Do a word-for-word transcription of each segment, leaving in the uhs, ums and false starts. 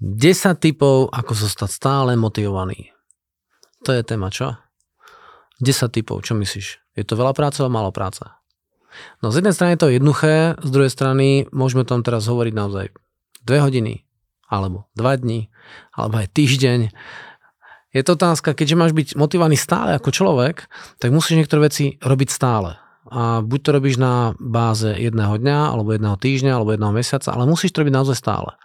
desať typov, ako zostať stále motivovaný. To je téma, čo? desať typov, čo myslíš? Je to veľa práce a málo práce? No z jednej strany to je jednoduché, z druhej strany môžeme tam teraz hovoriť naozaj dve hodiny, alebo dva dni, alebo aj týždeň. Je to otázka, keďže máš byť motivovaný stále ako človek, tak musíš niektoré veci robiť stále. A buď to robíš na báze jedného dňa, alebo jedného týždňa, alebo jedného mesiaca, ale musíš to robiť naozaj stále.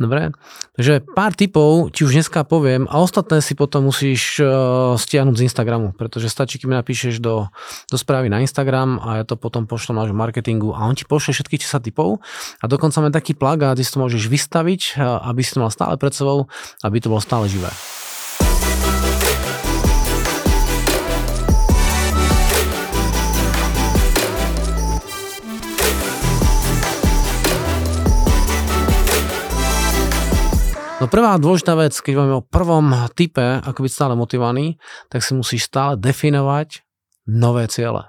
Dobre? Takže pár tipov ti už dneska poviem a ostatné si potom musíš uh, stiahnuť z Instagramu, pretože stačí, keď mi napíšeš do, do správy na Instagram a ja to potom pošlem nášho marketingu a on ti pošle všetkých desať tipov a dokonca mám taký plagát, kde si to môžeš vystaviť, aby si to mal stále pred sebou, aby to bolo stále živé. No prvá dôležitá vec, keď máme o prvom type, ako byť stále motivovaný, tak si musíš stále definovať nové ciele.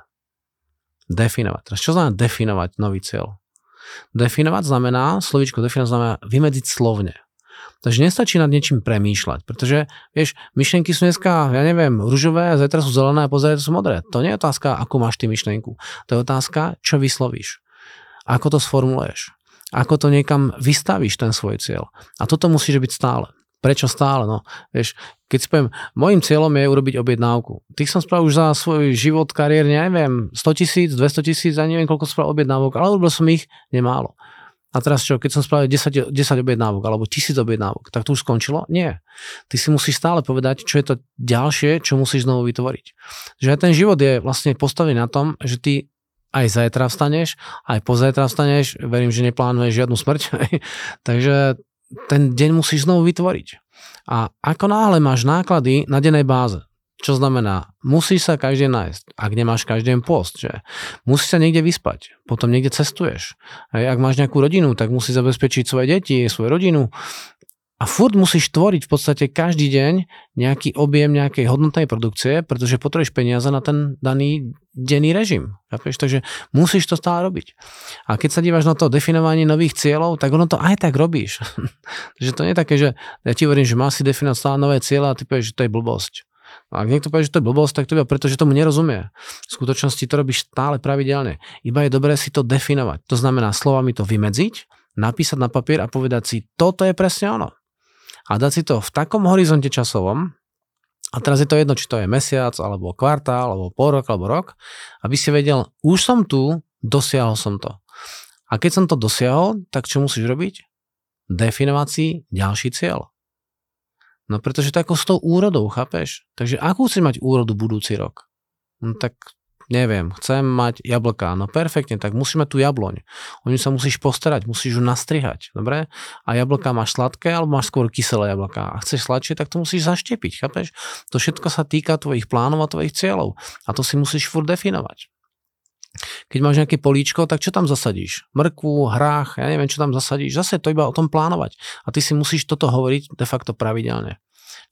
Definovať. Teraz čo znamená definovať nový cieľ? Definovať znamená, slovíčko definovať znamená vymedziť slovne. Takže nestačí nad niečím premýšľať, pretože vieš, myšlienky sú dneska, ja neviem, ružové, zajtra sú zelené a pozajtra sú modré. To nie je otázka, akú máš ty myšlienku. To je otázka, čo vyslovíš. Ako to sformuluješ. Ako to niekam vystavíš, ten svoj cieľ. A toto musíš byť stále. Prečo stále? No, vieš, keď si poviem, môjim cieľom je urobiť objednávku. Tých som spravil už za svoj život, kariér, neviem, sto tisíc, dvesto tisíc, ani neviem, koľko som spravil objednávok, ale urobil som ich nemálo. A teraz čo, keď som spravil desať, desať objednávok, alebo tisíc objednávok, tak to už skončilo? Nie. Ty si musíš stále povedať, čo je to ďalšie, čo musíš znovu vytvoriť. Že ten život je vlastne postavený na tom, že ty aj zajtra vstaneš, aj pozajtra vstaneš, verím, že neplánuješ žiadnu smrť. Takže ten deň musíš znovu vytvoriť. A ako náhle máš náklady na dennej báze, čo znamená, musíš sa každý nájsť, ak nemáš každý deň post, že musíš sa niekde vyspať, potom niekde cestuješ. Ak máš nejakú rodinu, tak musíš zabezpečiť svoje deti, svoju rodinu. A furt musíš tvoriť v podstate každý deň nejaký objem nejakej hodnotnej produkcie, pretože potrebuješ peniaze na ten daný denný režim. Chápeš? Takže musíš to stále robiť. A keď sa díváš na to definovanie nových cieľov, tak ono to aj tak robíš. Takže to nie je také, že ja ti hovorím, že máš si definovať stále nové cieľa a ty povieš, že to je blbosť. A ak niekto povie, že to je blbosť, tak to je, pretože tomu nerozumie. V skutočnosti to robíš stále pravidelne. Iba je dobré si to definovať. To znamená slovami to vymedziť, napísať na papier a povedať si, toto je presne ono. A dať si to v takom horizonte časovom, a teraz je to jedno, či to je mesiac, alebo kvartál, alebo pol rok, alebo rok, aby si vedel, už som tu, dosiahol som to. A keď som to dosiahol, tak čo musíš robiť? Definovať si ďalší cieľ. No pretože to je ako s tou úrodou, chápeš? Takže akú chceš mať úrodu budúci rok? No tak neviem, chcem mať jablká. No perfektne, tak musíš mať tú jabloň. O ňu sa musíš postarať, musíš ju nastrihať, dobre? A jablká máš sladké, alebo máš skôr kyselé jablká. A chceš sladšie, tak to musíš zaštiepiť, chápeš? To všetko sa týka tvojich plánov a tvojich cieľov. A to si musíš furt definovať. Keď máš nejaké políčko, tak čo tam zasadíš? Mrkvu, hrách, ja neviem, čo tam zasadíš. Zase to iba o tom plánovať. A ty si musíš toto hovoriť de facto pravidelne.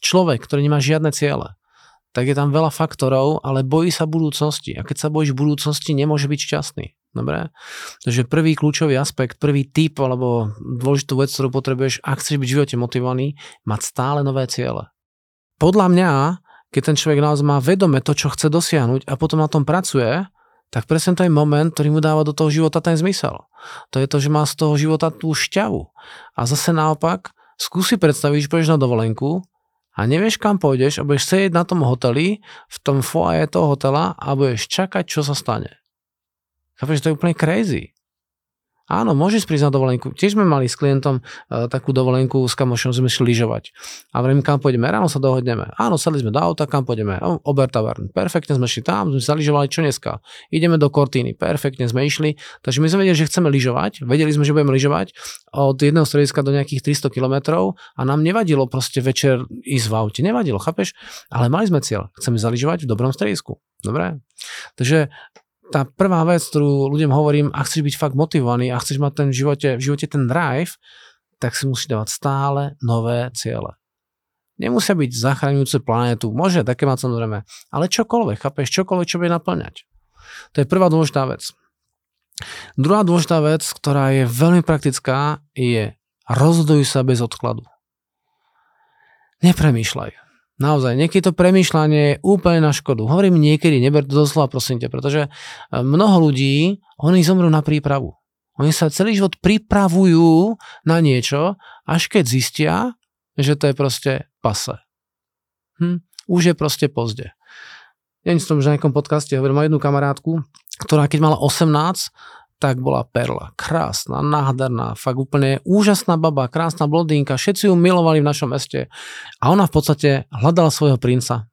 Človek, ktorý nemá žiadne ciele, tak je tam veľa faktorov, ale bojí sa budúcnosti. A keď sa bojíš budúcnosti, nemôže byť šťastný. Dobre? Takže prvý kľúčový aspekt, prvý tip, alebo dôležitú vec, ktorú potrebuješ, ak chceš byť v živote motivovaný, mať stále nové ciele. Podľa mňa, keď ten človek naozaj má vedome to, čo chce dosiahnuť a potom na tom pracuje, tak presne to je moment, ktorý mu dáva do toho života ten zmysel. To je to, že má z toho života tú šťavu. A zase naopak, skúsi predstaviť, že pôjdeš na dovolenku, a nevieš, kam pôjdeš a budeš sedieť na tom hoteli, v tom foaje toho hotela a budeš čakať, čo sa stane. Chápeš, to je úplne crazy. Áno, môžeš prísť na dovolenku. Tiež sme mali s klientom e, takú dovolenku, s kamošom sme šli lyžovať. A vrejme, kam pôjdeme? Ráno sa dohodneme. Áno, sadli sme do auta, kam pôjdeme? Obertavern. Perfektne sme šli tam, sme sa lyžovali, čo dneska? Ideme do Cortíny. Perfektne sme išli. Takže my sme vedeli, že chceme lyžovať. Vedeli sme, že budeme lyžovať od jedného strediska do nejakých tristo kilometrov a nám nevadilo proste večer ísť v aute. Nevadilo, chápeš? Ale mali sme cieľ. Chceme zalyžovať v dobrom stredisku. Dobre? Takže tá prvá vec, ktorú ľuďom hovorím, ak chceš byť fakt motivovaný a chceš mať ten v živote, v živote ten drive, tak si musíš dávať stále nové ciele. Nemusia byť zachraňujúce planetu, môže také mať samozrejme, ale čokoľvek, chápeš, čokoľvek, čo bude naplňať. To je prvá dôležitá vec. Druhá dôležitá vec, ktorá je veľmi praktická, je rozhoduj sa bez odkladu. Nepremýšľaj. Naozaj, niekedy to premýšľanie je úplne na škodu. Hovorím niekedy, neber to doslova, prosím ťa, pretože mnoho ľudí, oni zomrú na prípravu. Oni sa celý život pripravujú na niečo, až keď zistia, že to je proste pase. Hm? Už je proste pozde. Ja nič tom, že na nejakom podcaste hovorím, mám jednu kamarátku, ktorá keď mala osemnásť, tak bola perla. Krásna, nádherná, fakt úplne úžasná baba, krásna blondínka, všetci ju milovali v našom meste. A ona v podstate hľadala svojho princa.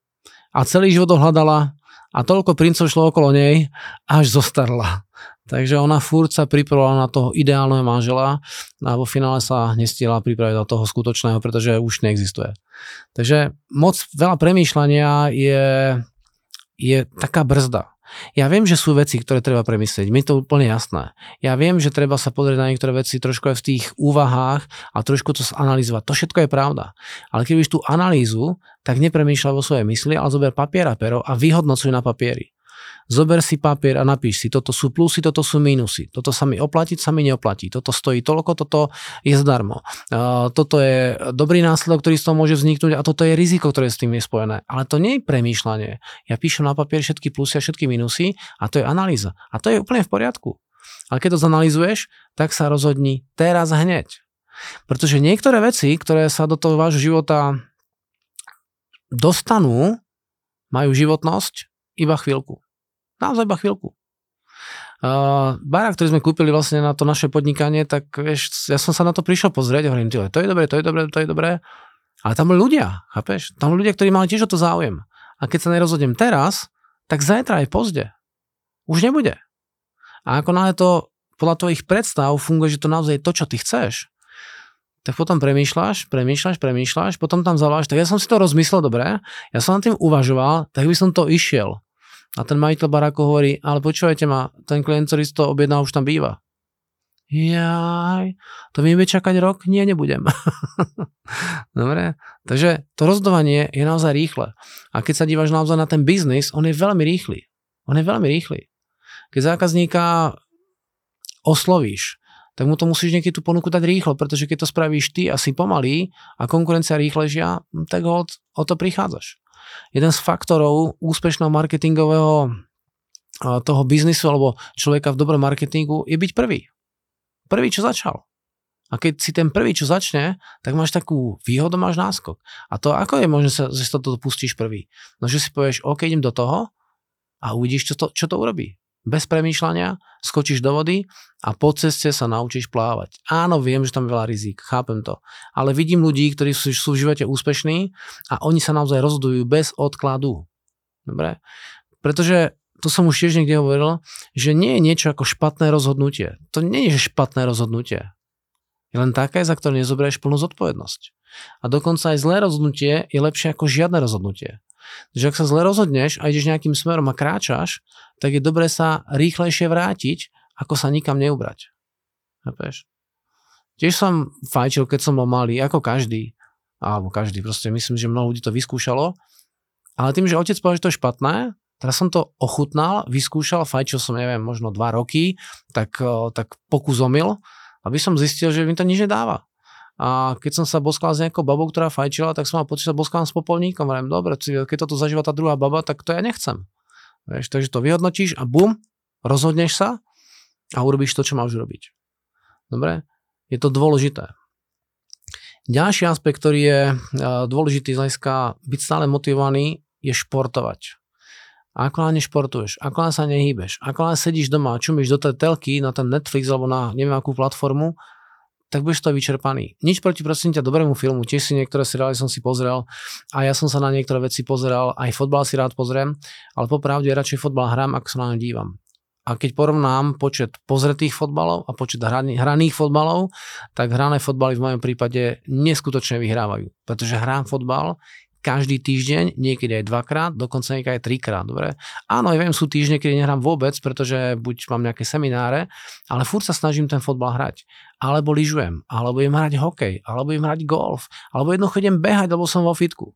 A celý život ho hľadala a toľko princov šlo okolo nej, až zostarla. Takže ona furt sa pripravila na toho ideálneho manžela a vo finále sa nestihla pripraviť na toho skutočného, pretože už neexistuje. Takže moc veľa premýšľania je, je taká brzda. Ja viem, že sú veci, ktoré treba premyslieť. Mi je to úplne jasné. Ja viem, že treba sa pozrieť na niektoré veci trošku aj v tých úvahách a trošku to analyzovať. To všetko je pravda. Ale keď už tú analýzu, tak nepremýšľaj vo svojej mysli, ale zober papier a pero a vyhodnocuj na papieri. Zober si papier a napíš si, toto sú plusy, toto sú mínusy. Toto sa mi oplatí, sa mi neoplatí. Toto stojí toľko, toto je zdarmo. Toto je dobrý následok, ktorý z toho môže vzniknúť a toto je riziko, ktoré s tým je spojené. Ale to nie je premýšľanie. Ja píšem na papier všetky plusy a všetky mínusy a to je analýza. A to je úplne v poriadku. Ale keď to zanalýzuješ, tak sa rozhodni teraz hneď. Pretože niektoré veci, ktoré sa do toho vášho života dostanú, majú životnosť iba chvíľku. Naozaj iba chvíľku. Uh, barák, ktorý sme kúpili vlastne na to naše podnikanie, tak vieš, ja som sa na to prišiel pozrieť a hovorím, to je dobré, to je dobré, to je dobré. Ale tam boli ľudia, chápeš? Tam boli ľudia, ktorí mali tiež o to záujem. A keď sa nerozhodnem teraz, tak zajtra je pozde. Už nebude. A ako náhle to podľa tvojich predstav funguje, že to naozaj je to, čo ty chceš, tak potom premýšľaš, premýšľaš, premýšľaš, potom tam zavoláš, tak ja som si to rozmyslel, dobre, ja som nad tým uvažoval, tak by som to išiel. A ten majiteľ baráku hovorí, ale počúvajte ma, ten klient, ktorý to objedná, už tam býva. Jaj, to mi bude čakať rok? Nie, nebudem. Dobre, takže to rozhodovanie je naozaj rýchle. A keď sa díváš naozaj na ten biznis, on je veľmi rýchly. On je veľmi rýchly. Keď zákazníka oslovíš, tak mu to musíš niekedy tú ponuku dať rýchlo, pretože keď to spravíš ty asi pomalý a konkurencia rýchlejšia, tak ho o to prichádzaš. Jeden z faktorov úspešného marketingového toho biznisu alebo človeka v dobrom marketingu je byť prvý. Prvý, čo začal. A keď si ten prvý, čo začne, tak máš takú výhodu, máš náskok. A to ako je možné, že si toto pustíš prvý? No, že si povieš, OK, idem do toho a uvidíš, čo to, čo to urobí. Bez premýšľania skočíš do vody a po ceste sa naučíš plávať. Áno, viem, že tam je veľa rizík, chápem to. Ale vidím ľudí, ktorí sú, sú v živote úspešní a oni sa naozaj rozhodujú bez odkladu. Dobre? Pretože, to som už tiež niekde hovoril, že nie je niečo ako špatné rozhodnutie. To nie je špatné rozhodnutie. Je len také, za ktoré nezoberieš plnú zodpovednosť. A dokonca aj zlé rozhodnutie je lepšie ako žiadne rozhodnutie. Takže ak sa zle rozhodneš a ideš nejakým smerom a kráčaš, tak je dobre sa rýchlejšie vrátiť, ako sa nikam neubrať. Chápeš? Tiež som fajčil, keď som bol malý, ako každý. Alebo každý, proste myslím, že mnoho ľudí to vyskúšalo. Ale tým, že otec povedal, že to je špatné, teraz som to ochutnal, vyskúšal, fajčil som, neviem, možno dva roky, tak, tak pokusomil, aby som zistil, že mi to nič nedáva. A keď som sa boskal s nejakou babou, ktorá fajčila, tak som mal pocit, že boskám s popolníkom. Vrem, dobre, keď toto zažíva tá druhá baba, tak to ja nechcem. Vieš, takže to vyhodnotíš a bum, rozhodneš sa a urobíš to, čo máš urobiť. Dobre? Je to dôležité. Ďalší aspekt, ktorý je dôležitý z hľadiska byť stále motivovaný, je športovať. Ako len nešportuješ, ako len sa nehýbeš, ako len sedíš doma a čumíš do tej telky na ten Netflix alebo na neviem akú platformu, tak budeš to vyčerpaný. Nič proti, prosím ťa, dobrému filmu. Tiež si niektoré seriály som si pozrel a ja som sa na niektoré veci pozeral, aj fotbal si rád pozriem, ale popravde radšej fotbal hrám, ako sa na ňu dívam. A keď porovnám počet pozretých fotbalov a počet hraných fotbalov, tak hrané fotbaly v mojom prípade neskutočne vyhrávajú, pretože hrám fotbal každý týždeň, niekedy aj dvakrát, dokonca niekedy aj trikrát, dobre? Áno, ja viem, sú týždne, kedy nehrám vôbec, pretože buď mám nejaké semináre, ale furt sa snažím ten fotbal hrať. Alebo lyžujem, alebo idem hrať hokej, alebo idem hrať golf, alebo jedno chodím behať, lebo som vo fitku.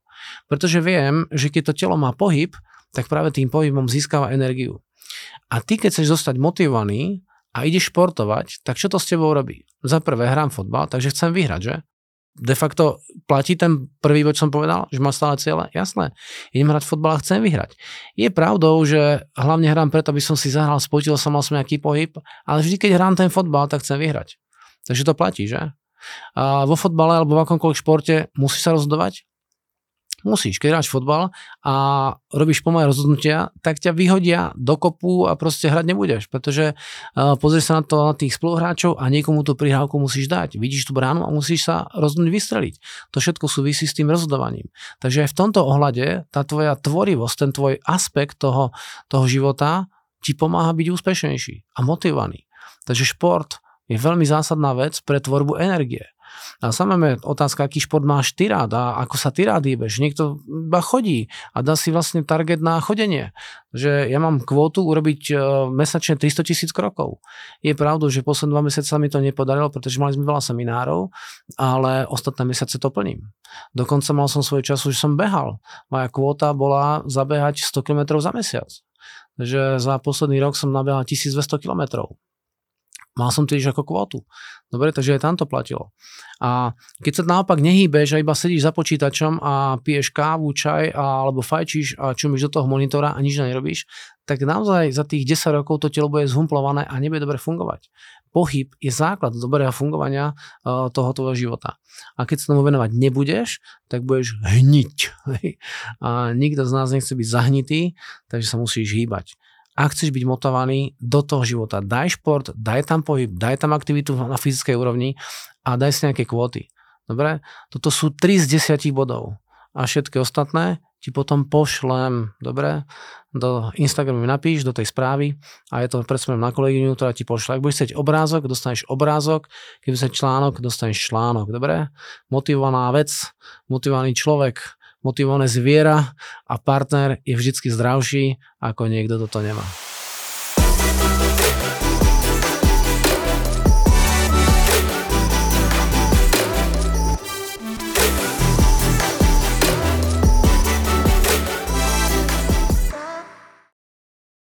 Pretože viem, že keď to telo má pohyb, tak práve tým pohybom získava energiu. A ty, keď chceš zostať motivovaný a ideš športovať, tak čo to s tebou robí? Za prvé, hrám fotbal, takže chcem vyhrať, že? de facto platí ten prvý, čo som povedal, že mám stále cieľe? Jasné. Idem hrať fotbal a chcem vyhrať. Je pravdou, že hlavne hrám preto, aby som si zahral, spotil som, mal som nejaký pohyb, ale vždy, keď hrám ten fotbal, tak chcem vyhrať. Takže to platí, že? A vo fotbale alebo v akomkoľvek športe musíš sa rozhodovať? Musíš. Keď hráš fotbal a robíš pomalé rozhodnutia, tak ťa vyhodia do kopu a proste hrať nebudeš, pretože pozrieš sa na to na tých spoluhráčov a niekomu tú prihrávku musíš dať. Vidíš tú bránu a musíš sa rozhodnúť vystreliť. To všetko súvisí s tým rozhodovaním. Takže aj v tomto ohľade tá tvoja tvorivosť, ten tvoj aspekt toho, toho života ti pomáha byť úspešnejší a motivovaný. Takže šport je veľmi zásadná vec pre tvorbu energie. A samozrejme otázka, aký šport máš ty rád a ako sa ty rád hýbeš. Niekto iba chodí a dá si vlastne target na chodenie. Že ja mám kvótu urobiť mesačne tristotisíc krokov. Je pravdou, že posledné dva mesiace mi to nepodarilo, pretože mali sme veľa seminárov, ale ostatné mesiace to plním. Dokonca mal som svoj čas, že som behal. Moja kvóta bola zabehať sto kilometrov za mesiac. Takže za posledný rok som nabehal tisícdvesto kilometrov. Mal som tiež ako kvótu. Dobre, takže aj tam to platilo. A keď sa naopak nehýbeš a iba sedíš za počítačom a piješ kávu, čaj a, alebo fajčíš a čumíš do toho monitora a nič nerobíš, tak naozaj za tých desať rokov to telo bude zhumplované a nebude dobre fungovať. Pohyb je základ dobrého fungovania uh, toho tvojho života. A keď sa tomu venovať nebudeš, tak budeš hniť. A nikto z nás nechce byť zahnitý, takže sa musíš hýbať. Ak chceš byť motivovaný do toho života, daj šport, daj tam pohyb, daj tam aktivitu na fyzickej úrovni a daj si nejaké kvóty. Dobre? Toto sú tri z desať bodov a všetky ostatné ti potom pošlem. Dobre? Do Instagramu napíš, do tej správy a je to predsmerom na kolegyňu, ktorá ti pošla. Ak budeš chcieť obrázok, dostaneš obrázok, keby chceš článok, dostaneš článok. Dobre? Motivovaná vec, motivovaný človek, motivované zviera a partner je vždycky zdravší, ako niekto toto nemá.